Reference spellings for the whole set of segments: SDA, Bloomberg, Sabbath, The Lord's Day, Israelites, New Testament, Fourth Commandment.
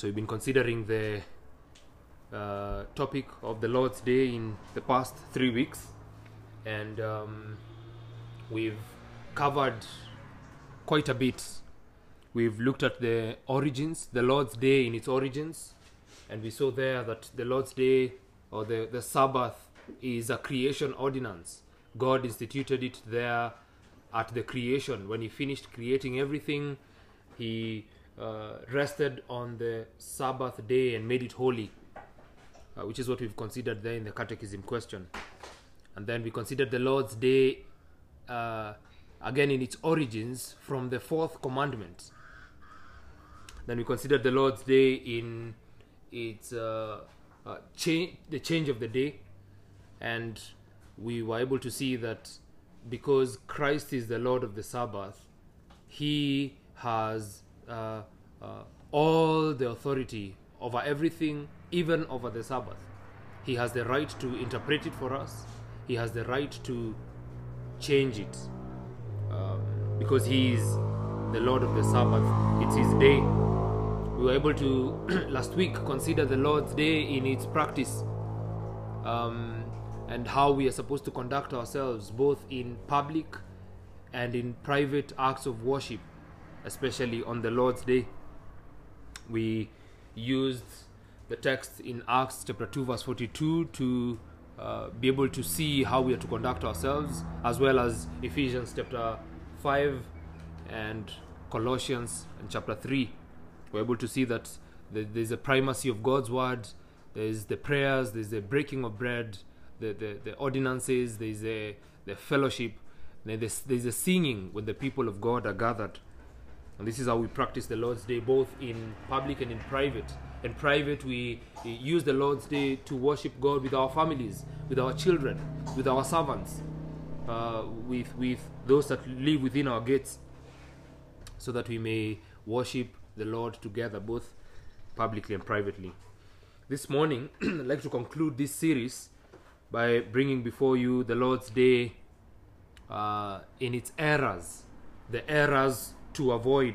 So we've been considering the topic of the Lord's Day in the past 3 weeks, and we've covered quite a bit. We've looked at the origins, the Lord's Day in its origins, and we saw there that the Lord's Day, or the Sabbath, is a creation ordinance. God instituted it there at the creation. When he finished creating everything, he rested on the Sabbath day and made it holy, which is what we've considered there in the catechism question. And then we considered the Lord's Day again in its origins from the Fourth Commandment. Then we considered the Lord's Day in its the change of the day, and we were able to see that because Christ is the Lord of the Sabbath, he has all the authority over everything, even over the Sabbath. He has the right to interpret it for us. He has the right to change it, because he is the Lord of the Sabbath. It's his day. We were able to last week consider the Lord's Day in its practice, and how we are supposed to conduct ourselves both in public and in private acts of worship, especially on the Lord's Day. We used the text in Acts chapter 2 verse 42 to be able to see how we are to conduct ourselves, as well as Ephesians chapter 5 and Colossians and chapter 3. We're able to see that there's a primacy of God's word, there's the prayers, there's the breaking of bread, the ordinances, there's the fellowship, there's a singing when the people of God are gathered. And this is how we practice the Lord's Day, both in public and in private. In private, we use the Lord's Day to worship God with our families, with our children, with our servants, with those that live within our gates, so that we may worship the Lord together, both publicly and privately. This morning, I'd like to conclude this series by bringing before you the Lord's Day in its errors, the errors to avoid.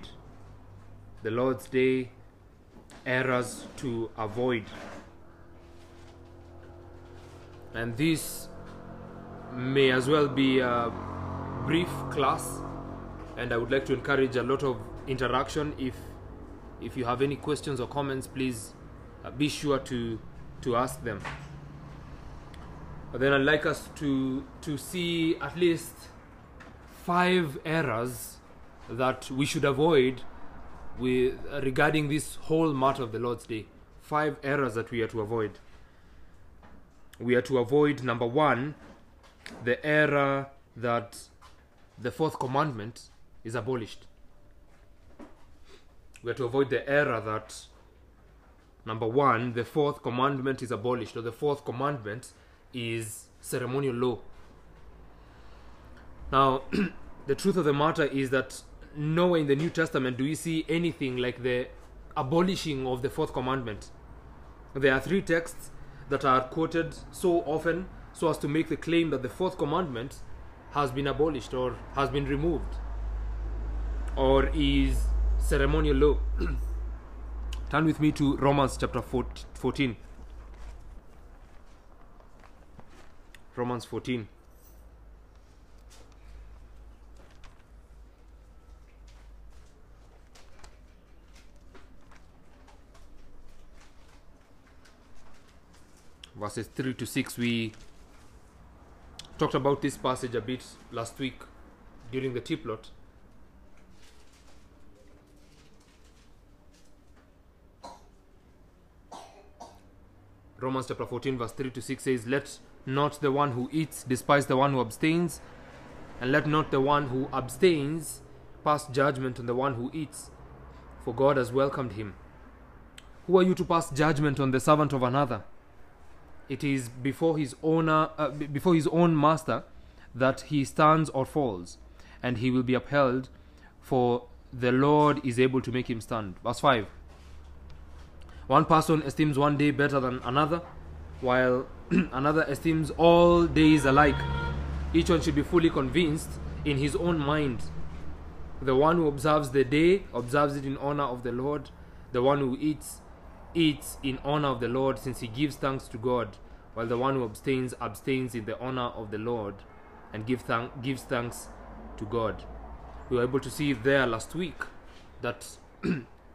The Lord's Day, errors to avoid. And this may as well be a brief class, and I would like to encourage a lot of interaction. If you have any questions or comments, please be sure to ask them. But then I'd like us to see at least 5 errors that we should avoid regarding this whole matter of the Lord's Day. 5 errors that we are to avoid. We are to avoid, number 1, the error that the Fourth Commandment is abolished. We are to avoid the error that, number 1, the Fourth Commandment is abolished, or the Fourth Commandment is ceremonial law. Now, the truth of the matter is that nowhere in the New Testament do we see anything like the abolishing of the Fourth Commandment. There are 3 texts that are quoted so often so as to make the claim that the Fourth Commandment has been abolished, or has been removed, or is ceremonial law. Turn with me to Romans chapter 14. Romans 14. Verses 3 to 6, we talked about this passage a bit last week during the T-plot. Romans chapter 14 verse 3 to 6 says, "Let not the one who eats despise the one who abstains, and let not the one who abstains pass judgment on the one who eats, for God has welcomed him. Who are you to pass judgment on the servant of another? It is before his own master that he stands or falls, and he will be upheld, for the Lord is able to make him stand." Verse 5. "One person esteems one day better than another, while another esteems all days alike. Each one should be fully convinced in his own mind. The one who observes the day observes it in honor of the Lord. The one who eats eats in honor of the Lord, since he gives thanks to God, while the one who abstains in the honor of the Lord and gives thanks to God. We were able to see there last week that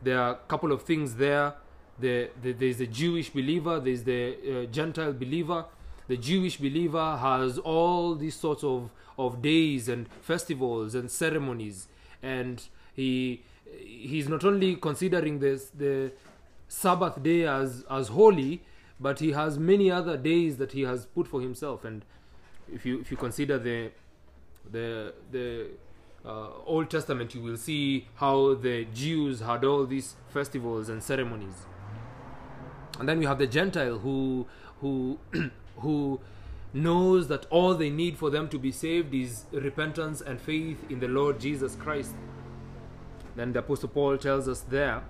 there are a couple of things there. There's the Jewish believer, there's the Gentile believer. The Jewish believer has all these sorts of days and festivals and ceremonies, and he's not only considering the Sabbath day as holy, but he has many other days that he has put for himself. And if you consider the Old Testament, you will see how the Jews had all these festivals and ceremonies. And then we have the Gentile who knows that all they need for them to be saved is repentance and faith in the Lord Jesus Christ. Then the Apostle Paul tells us there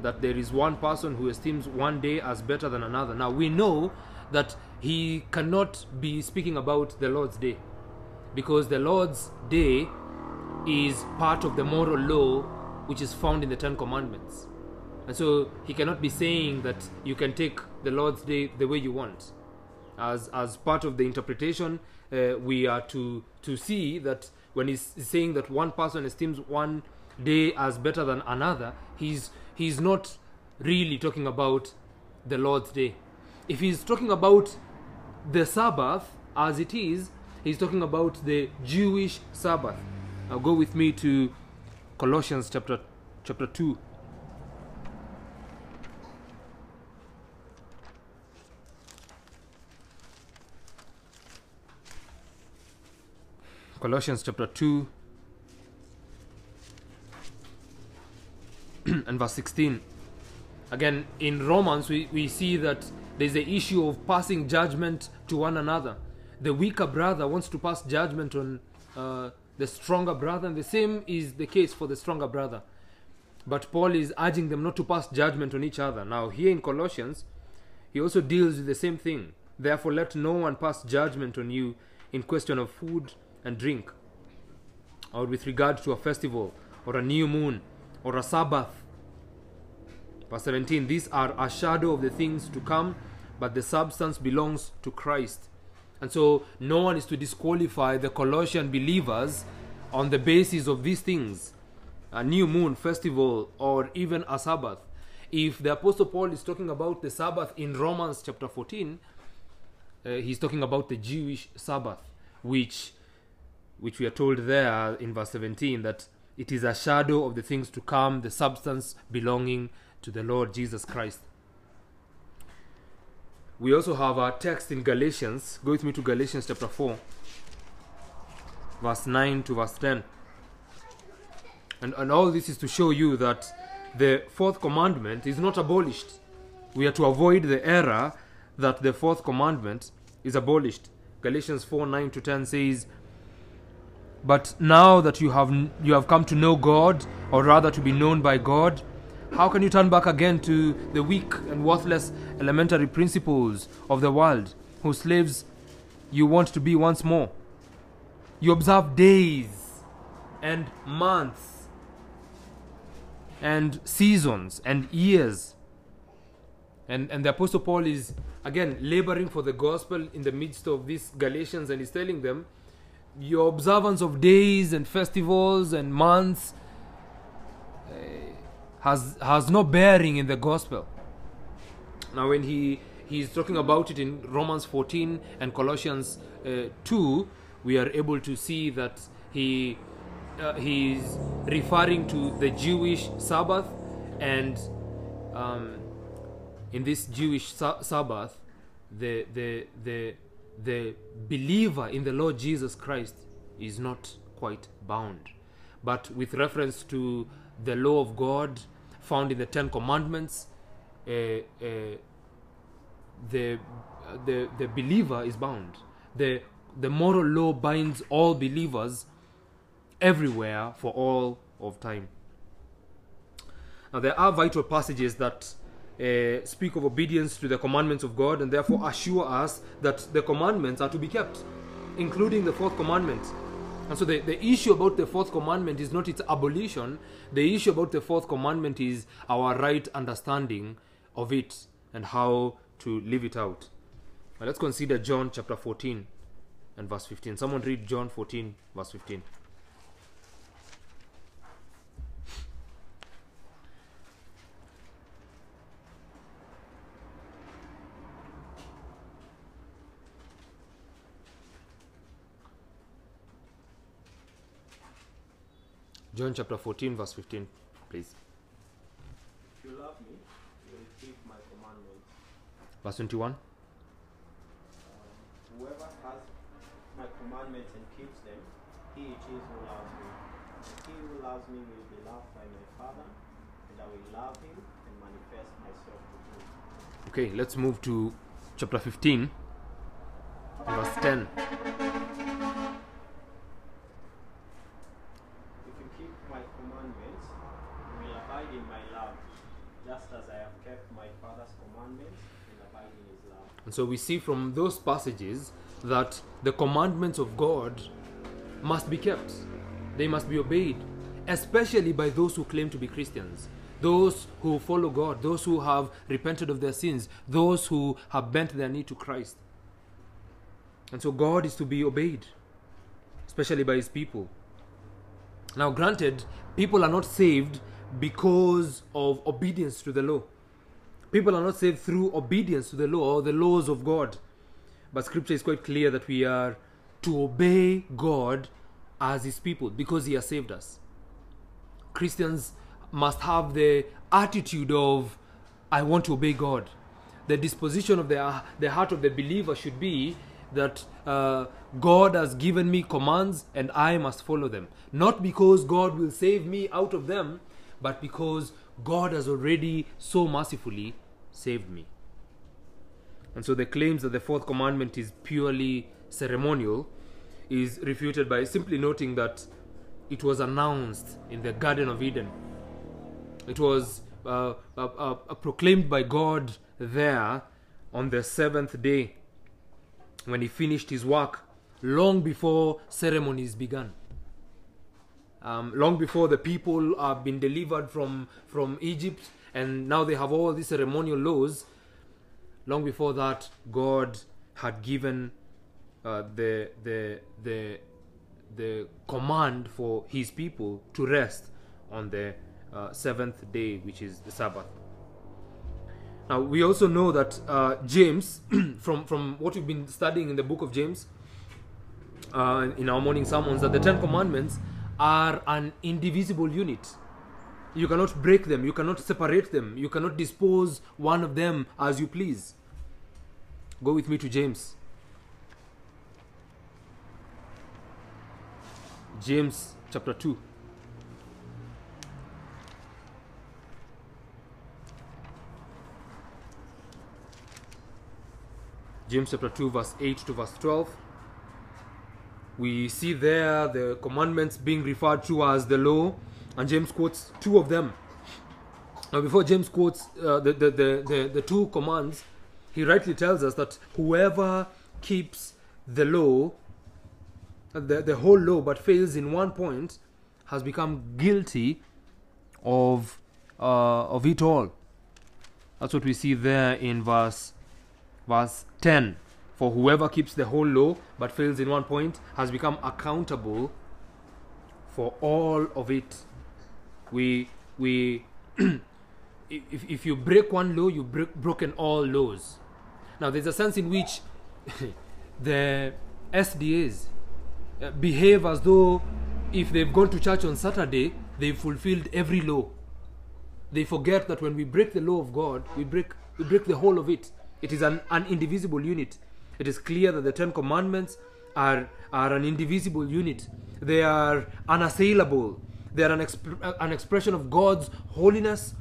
that there is one person who esteems one day as better than another. Now we know that he cannot be speaking about the Lord's Day, because the Lord's Day is part of the moral law which is found in the Ten Commandments. And so he cannot be saying that you can take the Lord's Day the way you want. As part of the interpretation, we are to see that when he's saying that one person esteems one day as better than another, he's not really talking about the Lord's Day. If he's talking about the Sabbath as it is, he's talking about the Jewish Sabbath. Now go with me to Colossians chapter 2. Colossians chapter 2 and verse 16. Again, in Romans, we see that there's the issue of passing judgment to one another. The weaker brother wants to pass judgment on the stronger brother, and the same is the case for the stronger brother. But Paul is urging them not to pass judgment on each other. Now, here in Colossians, he also deals with the same thing. Therefore, let no one pass judgment on you in question of food and drink, or with regard to a festival, or a new moon, or a Sabbath. Verse 17, these are a shadow of the things to come, but the substance belongs to Christ. And so no one is to disqualify the Colossian believers on the basis of these things, a new moon, festival, or even a Sabbath. If the Apostle Paul is talking about the Sabbath in Romans chapter 14, he's talking about the Jewish Sabbath, which we are told there in verse 17 that it is a shadow of the things to come, the substance belonging to the Lord Jesus Christ. We also have our text in Galatians. Go with me to Galatians chapter 4, verse 9 to verse 10. And all this is to show you that the fourth commandment is not abolished. We are to avoid the error that the fourth commandment is abolished. Galatians 4, 9 to 10 says, but now that you have come to know God, or rather to be known by God, how can you turn back again to the weak and worthless elementary principles of the world, whose slaves you want to be once more? You observe days and months and seasons and years. And the Apostle Paul is again laboring for the gospel in the midst of these Galatians, and he's telling them, your observance of days and festivals and months has no bearing in the gospel. Now when he's talking about it in Romans 14 and Colossians 2, we are able to see that he's referring to the Jewish Sabbath, and in this Jewish Sabbath, the believer in the Lord Jesus Christ is not quite bound. But with reference to the law of God found in the Ten Commandments, the believer is bound. The moral law binds all believers everywhere for all of time. Now there are vital passages that speak of obedience to the commandments of God, and therefore assure us that the commandments are to be kept, including the fourth commandment. And so the issue about the fourth commandment is not its abolition. The issue about the fourth commandment is our right understanding of it and how to live it out. Now let's consider John chapter 14 and verse 15. Someone read John 14 verse 15. John chapter 14 verse 15, please. If you love me, you will keep my commandments. Verse 21. Whoever has my commandments and keeps them, he it is who loves me. And he who loves me will be loved by my Father, and I will love him and manifest myself to him. Okay, let's move to chapter 15, verse 10. And so we see from those passages that the commandments of God must be kept. They must be obeyed, especially by those who claim to be Christians, those who follow God, those who have repented of their sins, those who have bent their knee to Christ. And so God is to be obeyed, especially by his people. Now granted, people are not saved because of obedience to the law. People are not saved through obedience to the law or the laws of God. But scripture is quite clear that we are to obey God as his people because he has saved us. Christians must have the attitude of, I want to obey God. The disposition of the heart of the believer should be that God has given me commands and I must follow them. Not because God will save me out of them, but because God has already so mercifully saved me. And so the claims that the fourth commandment is purely ceremonial is refuted by simply noting that it was announced in the Garden of Eden. It was proclaimed by God there on the seventh day when he finished his work, long before ceremonies began. Long before the people have been delivered from Egypt, and now they have all these ceremonial laws. Long before that, God had given the command for his people to rest on the seventh day, which is the Sabbath. Now we also know that James, from what we've been studying in the book of James, in our morning sermons, that the Ten Commandments are an indivisible unit. You cannot break them, you cannot separate them, you cannot dispose one of them as you please. Go with me to James. James chapter 2. James chapter 2 verse 8 to verse 12. We see there the commandments being referred to as the law, and James quotes two of them. Now before James quotes the two commands, he rightly tells us that whoever keeps the law, the whole law, but fails in one point, has become guilty of it all. That's what we see there in verse 10. For whoever keeps the whole law but fails in one point has become accountable for all of it. We if you break one law, you broken all laws. Now there's a sense in which the SDAs behave as though if they've gone to church on Saturday, they've fulfilled every law. They forget that when we break the law of God, we break the whole of it. It is an indivisible unit. It is clear that the Ten Commandments are an indivisible unit. They are unassailable. They are an expression of God's holiness.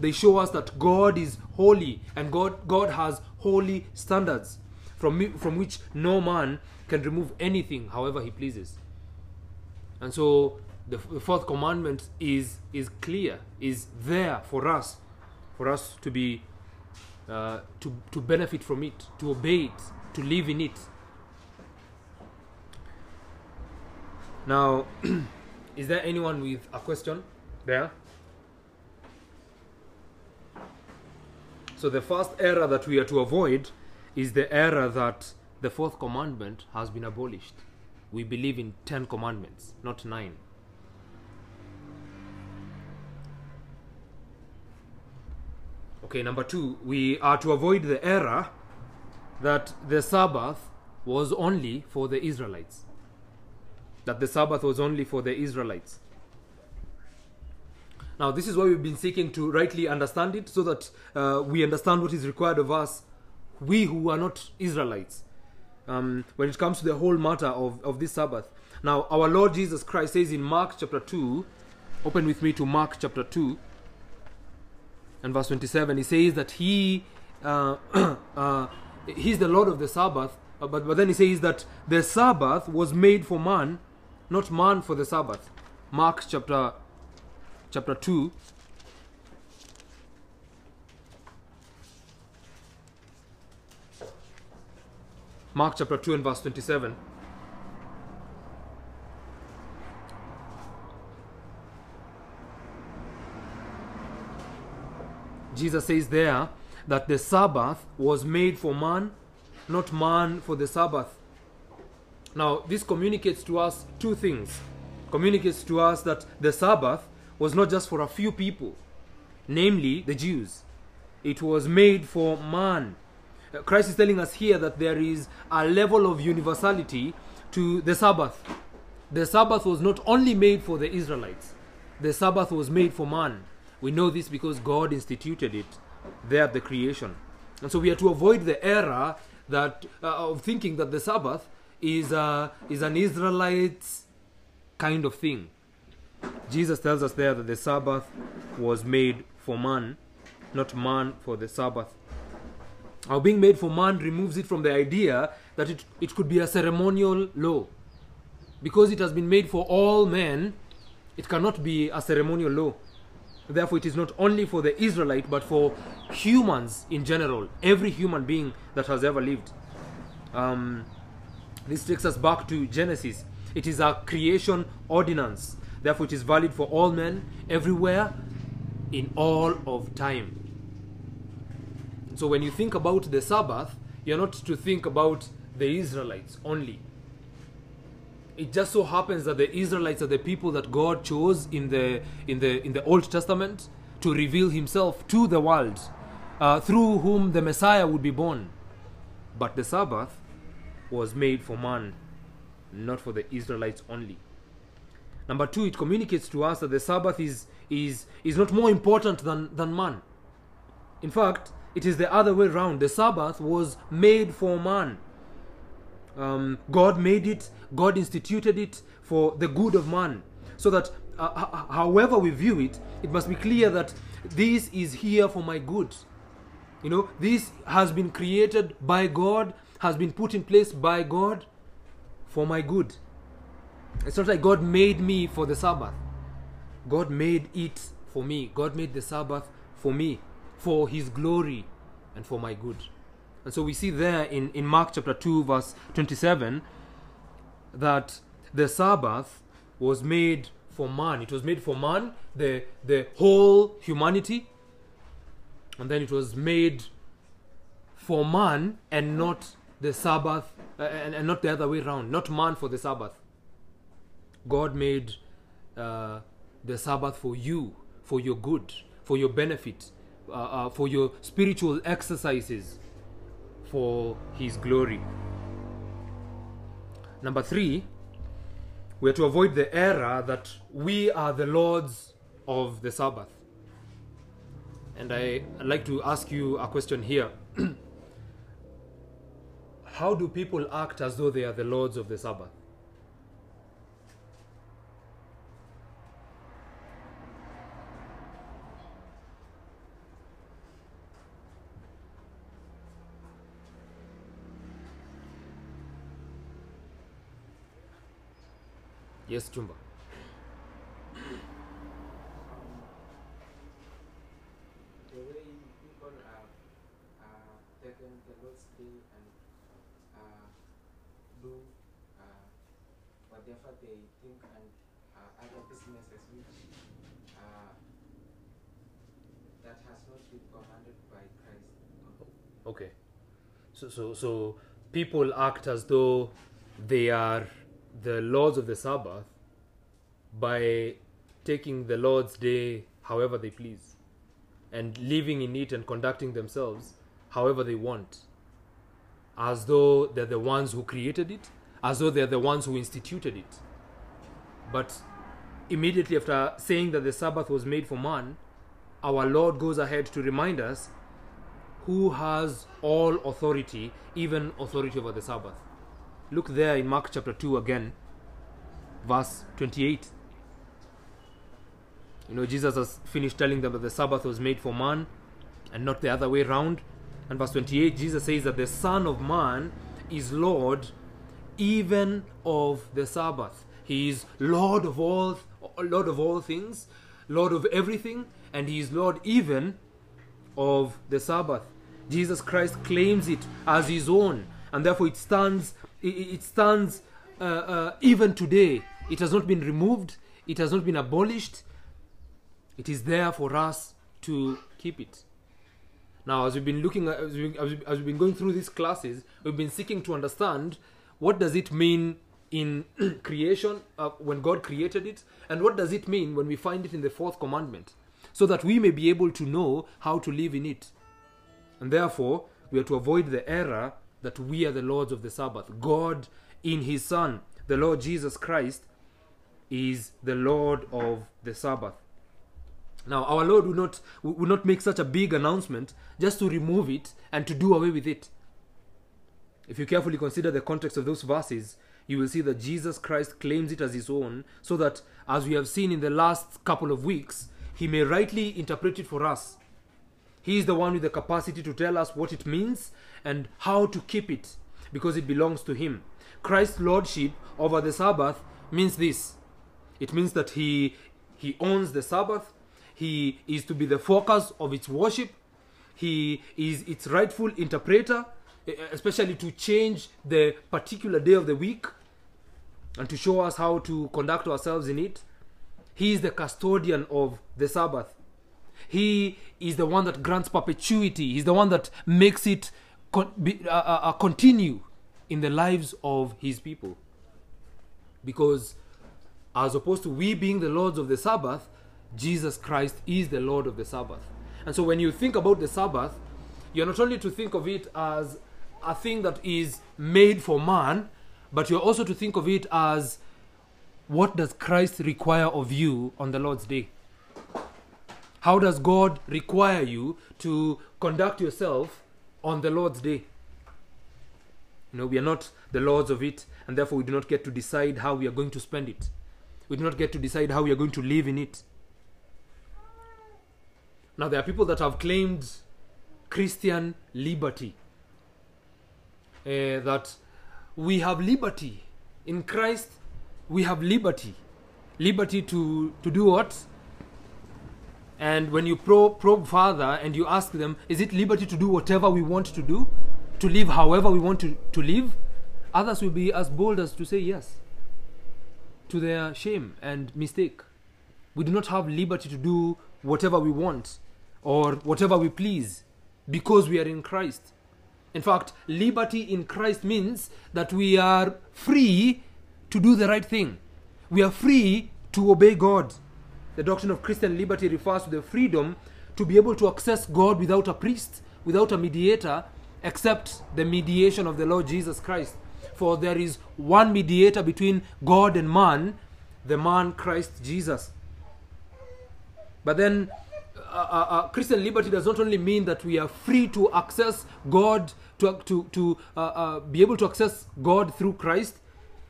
They show us that God is holy and God has holy standards from which no man can remove anything however he pleases. And so the fourth commandment is clear, is there for us to be to benefit from it, to obey it, to live in it. Now, is there anyone with a question there? So the first error that we are to avoid is the error that the Fourth Commandment has been abolished. We believe in 10 commandments, not 9. Okay, number 2, we are to avoid the error that the Sabbath was only for the Israelites. That the Sabbath was only for the Israelites. Now, this is why we've been seeking to rightly understand it, so that we understand what is required of us, we who are not Israelites, when it comes to the whole matter of this Sabbath. Now, our Lord Jesus Christ says in Mark chapter 2, open with me to Mark chapter 2, and verse 27, he says that he's the Lord of the Sabbath, but then he says that the Sabbath was made for man, not man for the Sabbath. Mark chapter 2, Mark chapter 2 and verse 27. Jesus says there that the Sabbath was made for man, not man for the Sabbath. Now, this communicates to us two things. Communicates to us that the Sabbath was not just for a few people, namely the Jews. It was made for man. Christ is telling us here that there is a level of universality to the Sabbath. The Sabbath was not only made for the Israelites. The Sabbath was made for man. We know this because God instituted it there at the creation. And so we are to avoid the error that of thinking that the Sabbath is an Israelite's kind of thing. Jesus tells us there that the Sabbath was made for man, not man for the Sabbath. Our being made for man removes it from the idea that it could be a ceremonial law. Because it has been made for all men, it cannot be a ceremonial law. Therefore, it is not only for the Israelite, but for humans in general, every human being that has ever lived. This takes us back to Genesis. It is a creation ordinance. Therefore, it is valid for all men, everywhere, in all of time. So when you think about the Sabbath, you're not to think about the Israelites only. It just so happens that the Israelites are the people that God chose in the Old Testament to reveal himself to the world, through whom the Messiah would be born. But the Sabbath was made for man, not for the Israelites only. Number 2, it communicates to us that the Sabbath is not more important than man. In fact, it is the other way around. The Sabbath was made for man. God made it. God instituted it for the good of man. So that however we view it, it must be clear that this is here for my good. You know, this has been created by God, has been put in place by God for my good. It's not like God made me for the Sabbath. God made it for me. God made the Sabbath for me, for his glory and for my good. And so we see there in Mark chapter 2 verse 27 that the Sabbath was made for man. It was made for man, the whole humanity, and then it was made for man and not the Sabbath, and not the other way around, not man for the Sabbath. God made the Sabbath for you, for your good, for your benefit, for your spiritual exercises, for his glory. Number 3, we are to avoid the error that we are the lords of the Sabbath. And I'd like to ask you a question here. How do people act as though they are the lords of the Sabbath? Yes, Chumba. The way people have taken the Lord's Day and do whatever they think and other businesses which that has not been commanded by Christ. Okay. So people act as though they are the lords of the Sabbath by taking the Lord's Day however they please and living in it and conducting themselves however they want, as though they're the ones who created it, as though they're the ones who instituted it. But immediately after saying that the Sabbath was made for man, our Lord goes ahead to remind us who has all authority, even authority over the Sabbath. Look there in Mark chapter 2 again, verse 28. You know, Jesus has finished telling them that the Sabbath was made for man and not the other way around. And verse 28, Jesus says that the Son of Man is Lord even of the Sabbath. He is Lord of all things, Lord of everything, and He is Lord even of the Sabbath. Jesus Christ claims it as His own, and therefore it stands even today. It has not been removed. It has not been abolished. It is there for us to keep it. Now, as we've been looking, as we've been going through these classes, we've been seeking to understand what does it mean in creation, when God created it, and what does it mean when we find it in the Fourth Commandment, so that we may be able to know how to live in it. And therefore, we are to avoid the error that we are the lords of the Sabbath. God, in His Son, the Lord Jesus Christ, is the Lord of the Sabbath. Now, our Lord would not make such a big announcement just to remove it and to do away with it. If you carefully consider the context of those verses, you will see that Jesus Christ claims it as His own, so that, as we have seen in the last couple of weeks, He may rightly interpret it for us. He is the one with the capacity to tell us what it means and how to keep it, because it belongs to Him. Christ's lordship over the Sabbath means this. It means that He owns the Sabbath. He is to be the focus of its worship. He is its rightful interpreter, especially to change the particular day of the week and to show us how to conduct ourselves in it. He is the custodian of the Sabbath. He is the one that grants perpetuity. He's the one that makes it continue in the lives of His people. Because as opposed to we being the lords of the Sabbath, Jesus Christ is the Lord of the Sabbath. And so when you think about the Sabbath, you're not only to think of it as a thing that is made for man, but you're also to think of it as, what does Christ require of you on the Lord's Day? How does God require you to conduct yourself on the Lord's Day? You know, we are not the lords of it, and therefore we do not get to decide how we are going to spend it. We do not get to decide how we are going to live in it. Now, there are people that have claimed Christian liberty. That we have liberty. In Christ, we have liberty. Liberty to do what? And when you probe further and you ask them, is it liberty to do whatever we want to do? To live however we want to live? Others will be as bold as to say yes, to their shame and mistake. We do not have liberty to do whatever we want or whatever we please, because we are in Christ. In fact, liberty in Christ means that we are free to do the right thing. We are free to obey God. The doctrine of Christian liberty refers to the freedom to be able to access God without a priest, without a mediator, except the mediation of the Lord Jesus Christ. For there is one mediator between God and man, the man Christ Jesus. But then, Christian liberty does not only mean that we are free to access God, to be able to access God through Christ.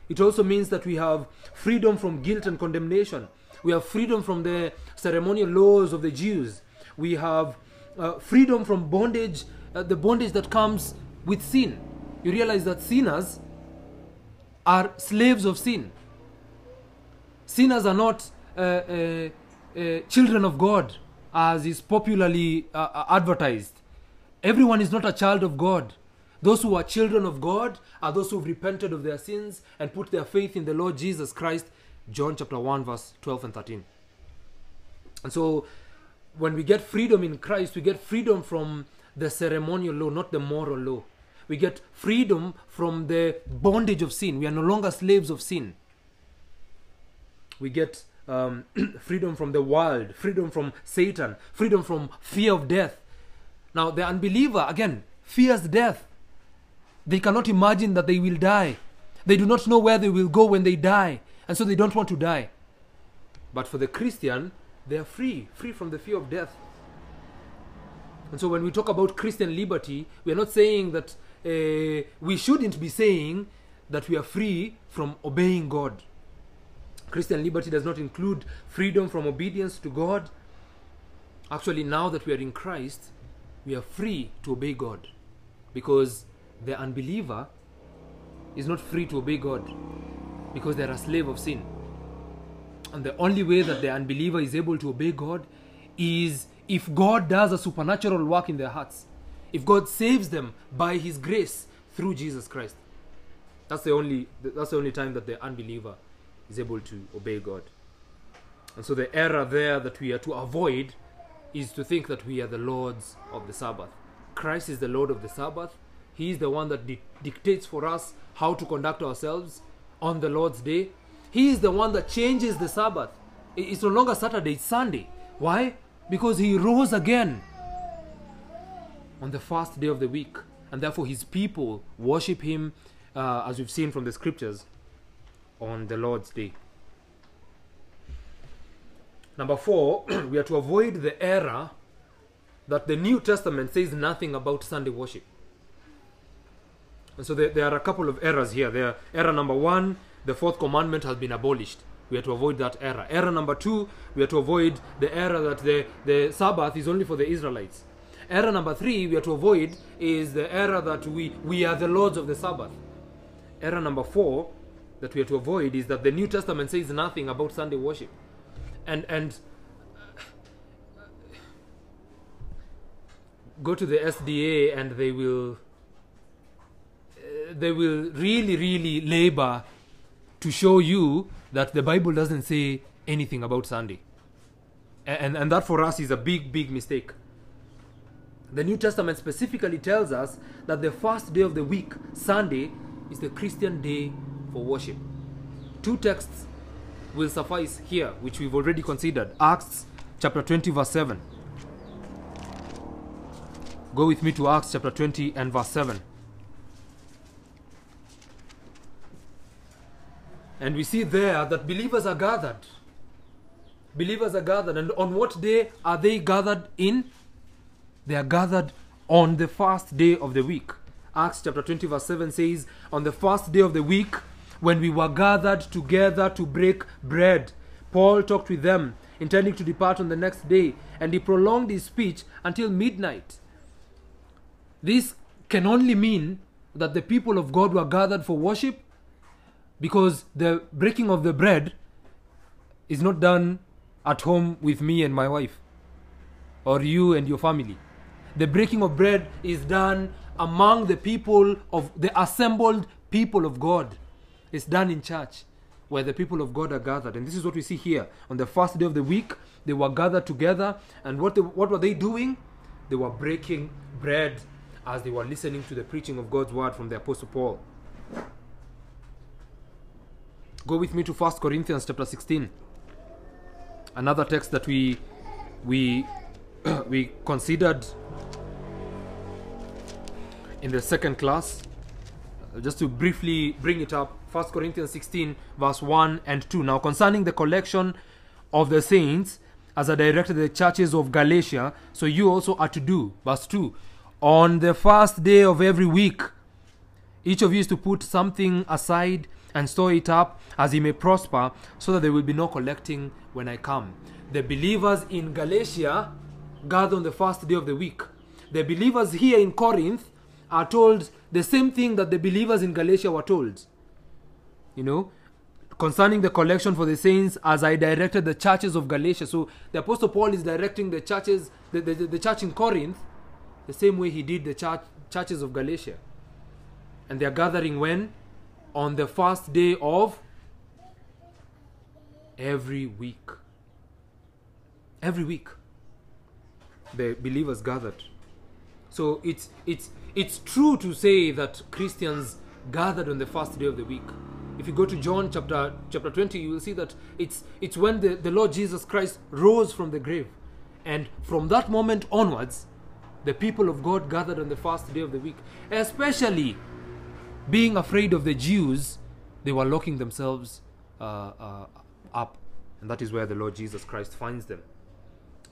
It also means that we have freedom from guilt and condemnation. We have freedom from the ceremonial laws of the Jews. We have freedom from bondage, the bondage that comes with sin. You realize that sinners are slaves of sin. Sinners are not children of God, as is popularly advertised. Everyone is not a child of God. Those who are children of God are those who have repented of their sins and put their faith in the Lord Jesus Christ. John chapter 1 verse 12 and 13. And so when we get freedom in Christ, we get freedom from the ceremonial law, not the moral law. We get freedom from the bondage of sin. We are no longer slaves of sin. We get freedom from the world, freedom from Satan, freedom from fear of death. Now the unbeliever, again, fears death. They cannot imagine that they will die. They do not know where they will go when they die, and so they don't want to die. But for the Christian, they are free from the fear of death. And so when we talk about Christian liberty, we are not saying that we shouldn't be saying that we are free from obeying God. Christian liberty does not include freedom from obedience to God. Actually, now that we are in Christ, we are free to obey God, because the unbeliever is not free to obey God, because they are a slave of sin. And the only way that the unbeliever is able to obey God is if God does a supernatural work in their hearts. If God saves them by His grace through Jesus Christ. That's the only time that the unbeliever is able to obey God. And so the error there that we are to avoid is to think that we are the lords of the Sabbath. Christ is the Lord of the Sabbath. He is the one that dictates for us how to conduct ourselves on the Lord's Day. He is the one that changes the Sabbath. It's no longer Saturday, it's Sunday. Why? Because He rose again on the first day of the week. And therefore His people worship Him, as we've seen from the scriptures, on the Lord's Day. Number 4, we are to avoid the error that the New Testament says nothing about Sunday worship. And so there are a couple of errors here. Error number 1, the Fourth Commandment has been abolished. We are to avoid that error. Error number 2, we are to avoid the error that the Sabbath is only for the Israelites. Error number 3, we are to avoid is the error that we are the lords of the Sabbath. Error number 4, that we are to avoid is that the New Testament says nothing about Sunday worship. And go to the SDA and they will really, really labor to show you that the Bible doesn't say anything about Sunday. And that for us is a big, big mistake. The New Testament specifically tells us that the first day of the week, Sunday, is the Christian day for worship. 2 texts will suffice here, which we've already considered. Acts chapter 20 verse 7. Go with me to Acts chapter 20 and verse 7. And we see there that believers are gathered. Believers are gathered. And on what day are they gathered in? They are gathered on the first day of the week. Acts chapter 20 verse 7 says, on the first day of the week, when we were gathered together to break bread, Paul talked with them, intending to depart on the next day. And he prolonged his speech until midnight. This can only mean that the people of God were gathered for worship, because the breaking of the bread is not done at home with me and my wife, or you and your family. The breaking of bread is done among the people of the assembled people of God. It's done in church, where the people of God are gathered. And this is what we see here. On the first day of the week, they were gathered together. And what were they doing? They were breaking bread as they were listening to the preaching of God's word from the Apostle Paul. Go with me to 1 Corinthians chapter 16. Another text that we considered in the second class. Just to briefly bring it up, 1 Corinthians 16 verse 1 and 2. Now concerning the collection of the saints, as I directed the churches of Galatia, so you also are to do. Verse 2. On the first day of every week, each of you is to put something aside and store it up as he may prosper, so that there will be no collecting when I come. The believers in Galatia gather on the first day of the week. The believers here in Corinth are told the same thing that the believers in Galatia were told. You know, concerning the collection for the saints, as I directed the churches of Galatia. So the Apostle Paul is directing the churches, the church in Corinth, the same way he did the churches of Galatia. And they are gathering when? On the first day of every week. Every week, the believers gathered. So it's true to say that Christians gathered on the first day of the week. If you go to John chapter 20, you will see that it's when the Lord Jesus Christ rose from the grave. And from that moment onwards, the people of God gathered on the first day of the week. Especially being afraid of the Jews, they were locking themselves up. And that is where the Lord Jesus Christ finds them.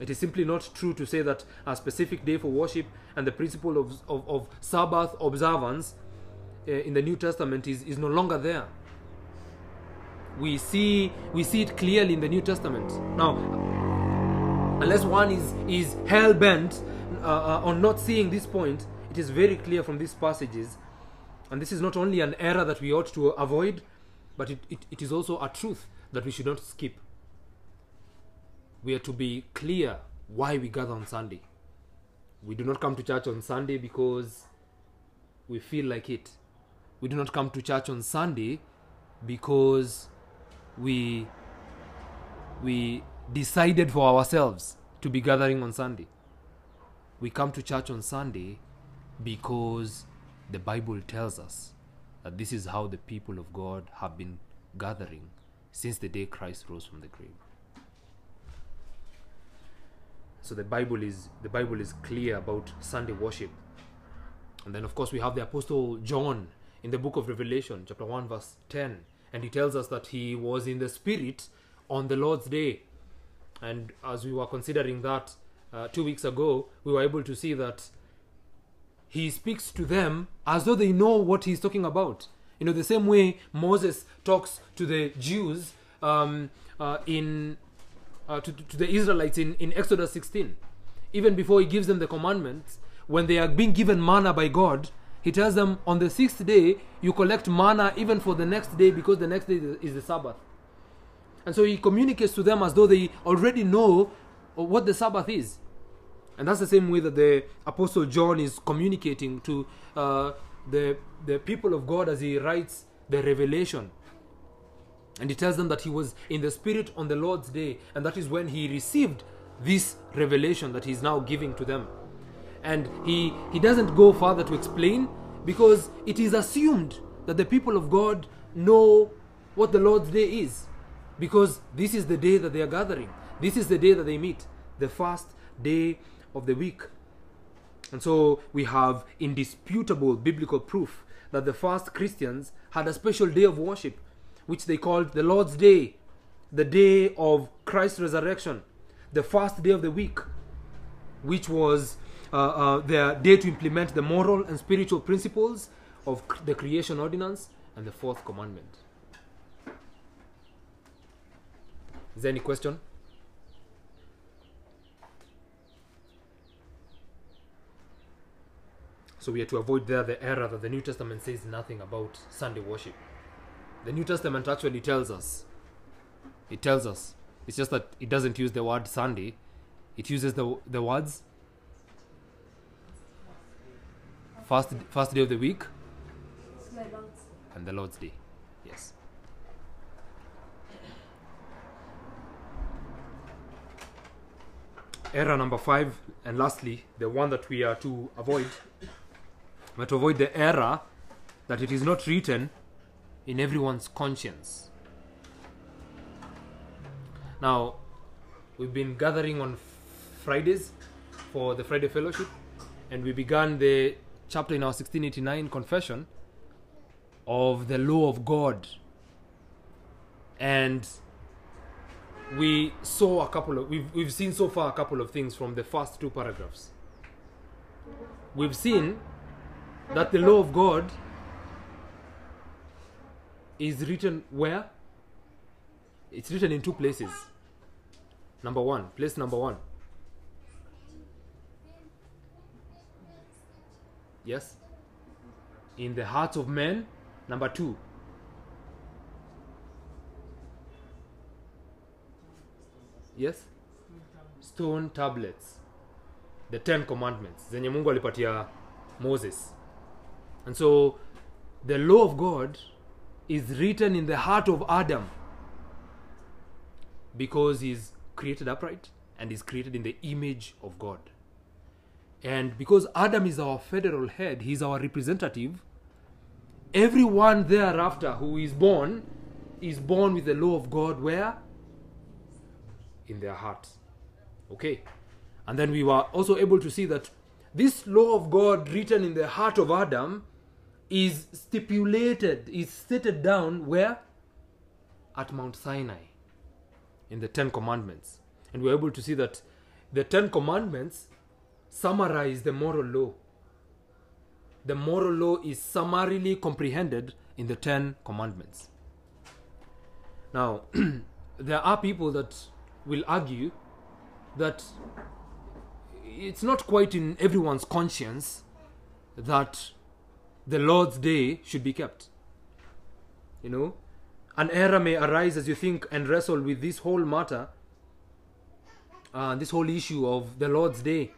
It is simply not true to say that a specific day for worship and the principle of Sabbath observance in the New Testament is no longer there. We see it clearly in the New Testament. Now, unless one is hell-bent on not seeing this point, it is very clear from these passages. And this is not only an error that we ought to avoid, but it is also a truth that we should not skip. We are to be clear why we gather on Sunday. We do not come to church on Sunday because we feel like it. We do not come to church on Sunday because we decided for ourselves to be gathering on Sunday. We come to church on Sunday because the Bible tells us that this is how the people of God have been gathering since the day Christ rose from the grave. So the Bible is clear about Sunday worship. And then of course we have the Apostle John in the book of Revelation, chapter 1 verse 10. And he tells us that he was in the Spirit on the Lord's Day. And as we were considering that 2 weeks ago, we were able to see that he speaks to them as though they know what he's talking about. You know, the same way Moses talks to the Jews to the Israelites in Exodus 16. Even before he gives them the commandments, when they are being given manna by God, he tells them on the sixth day, you collect manna even for the next day, because the next day is the Sabbath. And so he communicates to them as though they already know what the Sabbath is. And that's the same way that the Apostle John is communicating to the people of God as he writes the Revelation. And he tells them that he was in the Spirit on the Lord's Day. And that is when he received this revelation that he's now giving to them. And he doesn't go further to explain, because it is assumed that the people of God know what the Lord's Day is, because this is the day that they are gathering. This is the day that they meet, the first day of the week. And so we have indisputable biblical proof that the first Christians had a special day of worship, which they called the Lord's Day, the day of Christ's resurrection, the first day of the week, which was their day to implement the moral and spiritual principles of the creation ordinance and the Fourth Commandment. Is there any question? So we are to avoid there the error that the New Testament says nothing about Sunday worship. The New Testament actually tells us. It tells us. It's just that it doesn't use the word Sunday. It uses the words first day of the week and the Lord's Day. Yes. Error number 5, and lastly, the one that we are to avoid. But to avoid the error that it is not written in everyone's conscience. Now, we've been gathering on Fridays for the Friday Fellowship, and we began the chapter in our 1689 confession of the law of God, and we saw we've seen so far a couple of things from the first 2 paragraphs. We've seen that the law of God is written where? It's written in 2 places. Place number one. Yes, in the hearts of men. Number 2, yes, stone tablets, the 10 commandments zenye Mungu alipatia Moses. And so the law of God is written in the heart of Adam, because he's created upright and is created in the image of God. And because Adam is our federal head, he's our representative, everyone thereafter who is born with the law of God where? In their hearts. Okay. And then we were also able to see that this law of God written in the heart of Adam is stipulated, is stated down where? At Mount Sinai, in the Ten Commandments. And we're able to see that the Ten Commandments summarize the moral law. The moral law is summarily comprehended in the Ten Commandments. Now, there are people that will argue that it's not quite in everyone's conscience that the Lord's Day should be kept. You know, an error may arise as you think and wrestle with this whole matter, this whole issue of the Lord's Day,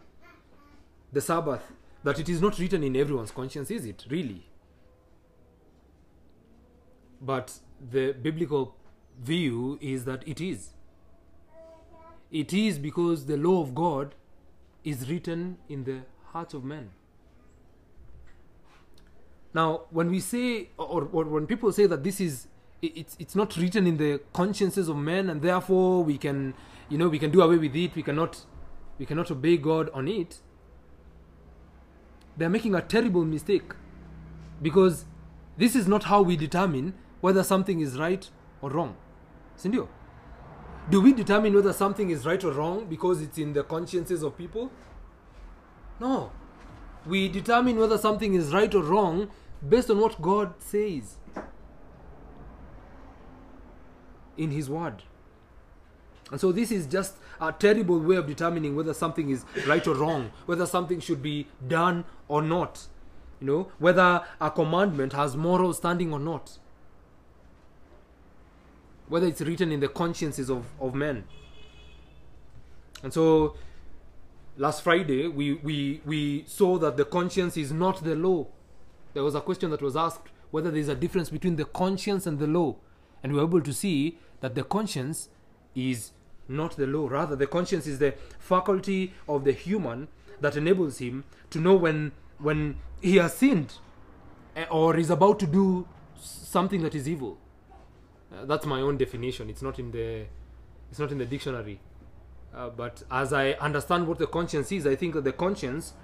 the Sabbath, that it is not written in everyone's conscience, is it, really? But the biblical view is that it is. It is, because the law of God is written in the hearts of men. Now, when we say, or when people say that this is, it's not written in the consciences of men, and therefore we can, you know, we can do away with it. We cannot obey God on it. They're making a terrible mistake, because this is not how we determine whether something is right or wrong. Sindio? Do we determine whether something is right or wrong because it's in the consciences of people? No. We determine whether something is right or wrong based on what God says in His Word. And so this is just a terrible way of determining whether something is right or wrong, whether something should be done or not, you know, whether a commandment has moral standing or not, whether it's written in the consciences of men. And so last Friday we saw that the conscience is not the law. There was a question that was asked whether there's a difference between the conscience and the law. And we were able to see that the conscience is not the law. Rather, the conscience is the faculty of the human that enables him to know when he has sinned or is about to do something that is evil. That's my own definition. It's not in the dictionary. But as I understand what the conscience is, I think that the conscience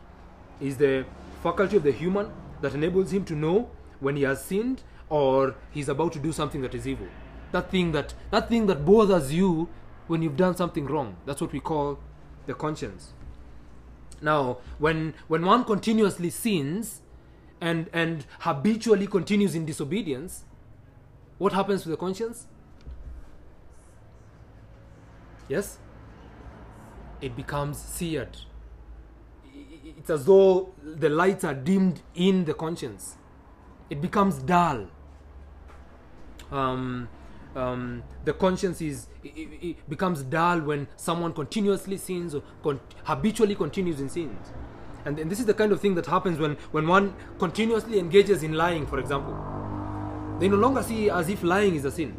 is the faculty of the human that enables him to know when he has sinned or he's about to do something that is evil. That thing that bothers you when you've done something wrong. That's what we call the conscience. Now, when one continuously sins and habitually continues in disobedience, what happens to the conscience? Yes? It becomes seared. It's as though the lights are dimmed in the conscience. It becomes dull. The conscience it becomes dull when someone continuously sins or habitually continues in sins. And this is the kind of thing that happens when one continuously engages in lying, for example. They no longer see as if lying is a sin,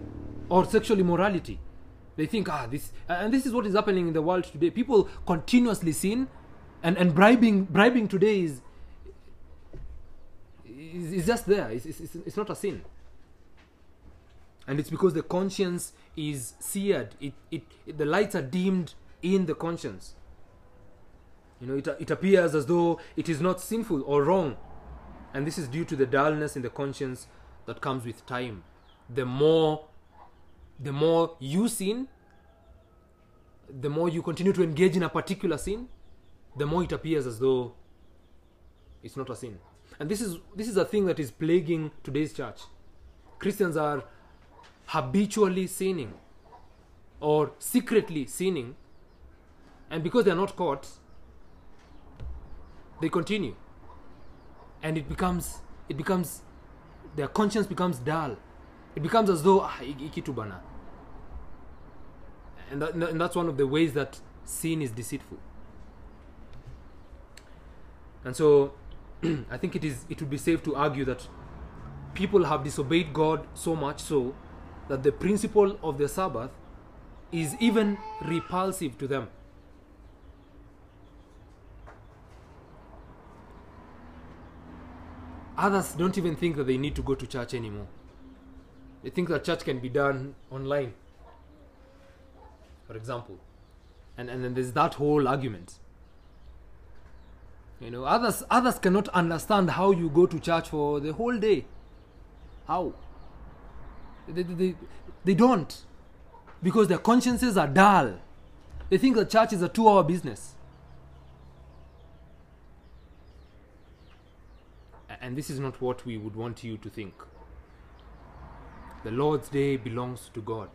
or sexual immorality. They think, this is what is happening in the world today. People continuously sin, and bribing today is just there. It's not a sin. And it's because the conscience is seared. The lights are dimmed in the conscience. You know, it appears as though it is not sinful or wrong, and this is due to the dullness in the conscience that comes with time. The more you sin, the more you continue to engage in a particular sin, the more it appears as though it's not a sin. And this is a thing that is plaguing today's church. Christians are habitually sinning or secretly sinning, and because they are not caught, they continue, and it becomes their conscience becomes dull. It becomes as though, ikitubana. And that's one of the ways that sin is deceitful. And so, I think it would be safe to argue that people have disobeyed God so much so that the principle of the Sabbath is even repulsive to them. Others don't even think that they need to go to church anymore. They think that church can be done online, for example. And then there's that whole argument. You know, others cannot understand how you go to church for the whole day. How? They don't. Because their consciences are dull. They think the church is a 2-hour business. And this is not what we would want you to think. The Lord's Day belongs to God.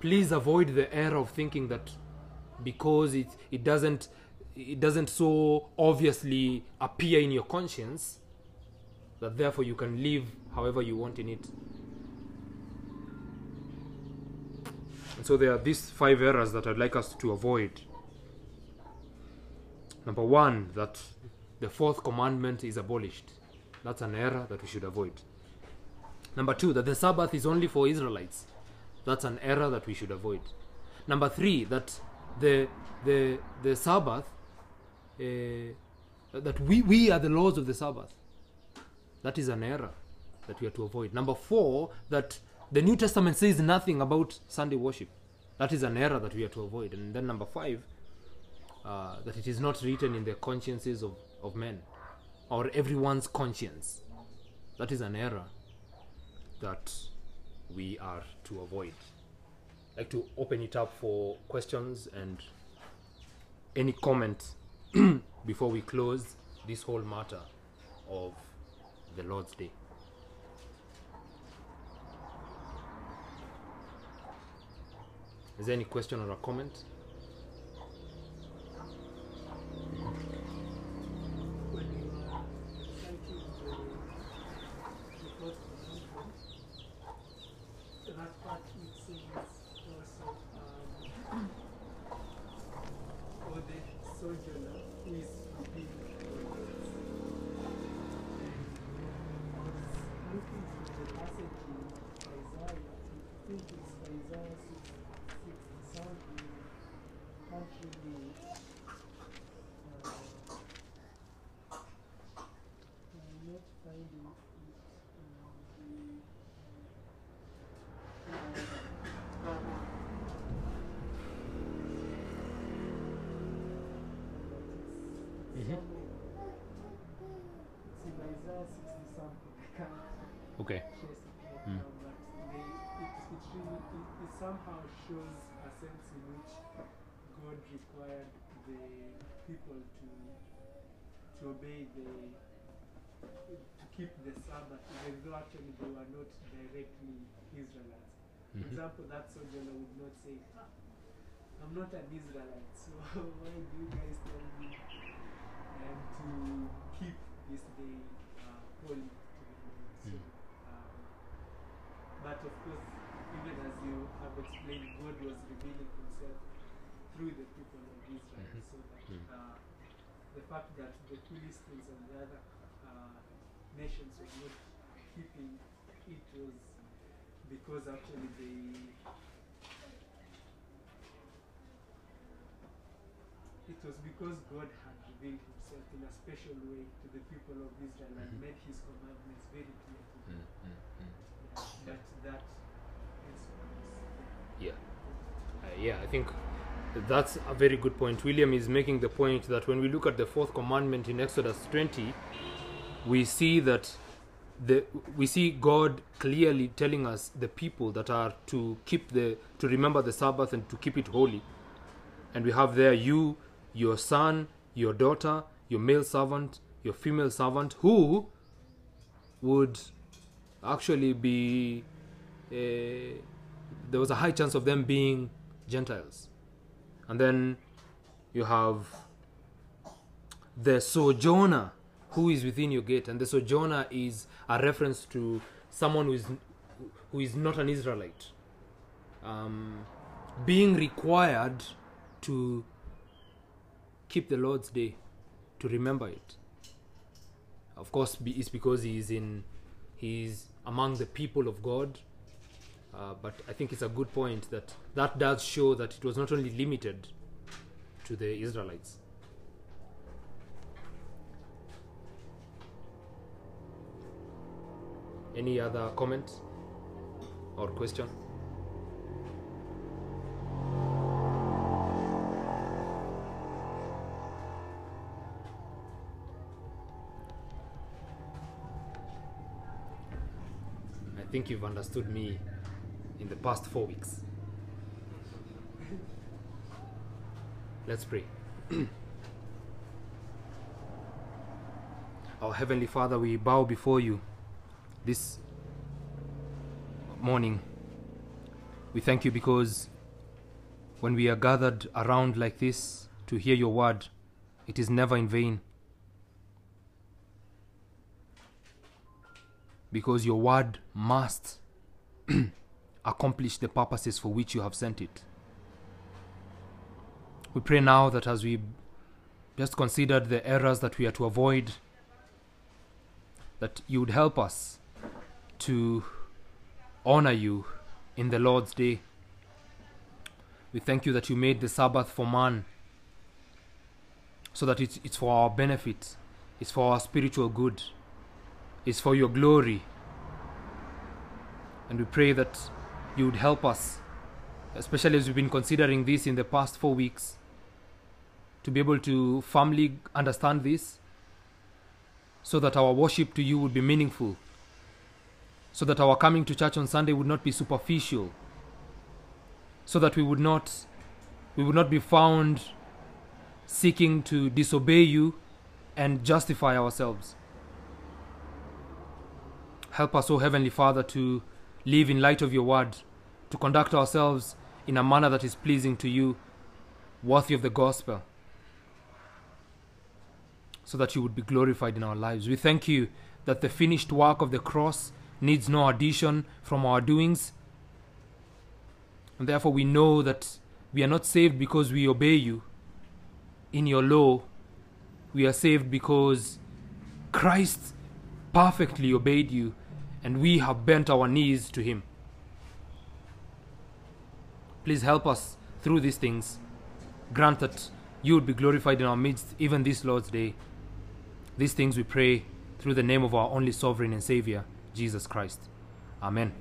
Please avoid the error of thinking that because it doesn't so obviously appear in your conscience, that therefore you can live however you want in it. And so there are these 5 errors that I'd like us to avoid. Number 1, that the 4th commandment is abolished. That's an error that we should avoid. Number 2, that the Sabbath is only for Israelites. That's an error that we should avoid. Number 3, that the Sabbath, that we are the lords of the Sabbath. That is an error that we are to avoid. Number 4, that the New Testament says nothing about Sunday worship. That is an error that we are to avoid. And then number 5, that it is not written in the consciences of men, or everyone's conscience. That is an error that we are to avoid. I'd like to open it up for questions and any comment before we close this whole matter of the Lord's Day. Is there any question or a comment? Okay. It somehow shows a sense in which God required the people to obey to keep the Sabbath, even though actually they were not directly Israelites. For example, that sojourner would not say, I'm not an Israelite, so why do you guys tell me to keep this day holy? But of course, even as you have explained, God was revealing himself through the people of Israel, so that the fact that the Philistines and the other nations were not keeping it was because actually it was because God had revealed himself in a special way to the people of Israel and made his commandments very clear to them. Yeah, I think that's a very good point. William is making the point that when we look at the 4th commandment in Exodus 20, we see that we see God clearly telling us the people that are to keep to remember the Sabbath and to keep it holy. And we have there you, your son, your daughter, your male servant, your female servant, who would actually be there was a high chance of them being Gentiles. And then you have the sojourner who is within your gate, and the sojourner is a reference to someone who is not an Israelite, being required to keep the Lord's Day, to remember it. Of course, it's because he is among the people of God, but I think it's a good point that does show that it was not only limited to the Israelites. Any other comments or question? I think you've understood me in the past 4 weeks. Let's pray. Our Heavenly Father, we bow before you this morning. We thank you because when we are gathered around like this to hear your word, it is never in vain. Because your word must accomplish the purposes for which you have sent it. We pray now that as we just considered the errors that we are to avoid, that you would help us to honor you in the Lord's Day. We thank you that you made the Sabbath for man, so that it's for our benefit, it's for our spiritual good, it's for your glory. And we pray that you would help us, especially as we've been considering this in the past 4 weeks, to be able to firmly understand this, so that our worship to you would be meaningful, so that our coming to church on Sunday would not be superficial, so that we would not be found seeking to disobey you and justify ourselves. Help us, O Heavenly Father, to live in light of your word, to conduct ourselves in a manner that is pleasing to you, worthy of the gospel, so that you would be glorified in our lives. We thank you that the finished work of the cross needs no addition from our doings, and therefore we know that we are not saved because we obey you in your law. We are saved because Christ perfectly obeyed you, and we have bent our knees to him. Please help us through these things. Grant that you would be glorified in our midst, even this Lord's Day. These things we pray through the name of our only sovereign and Savior, Jesus Christ. Amen.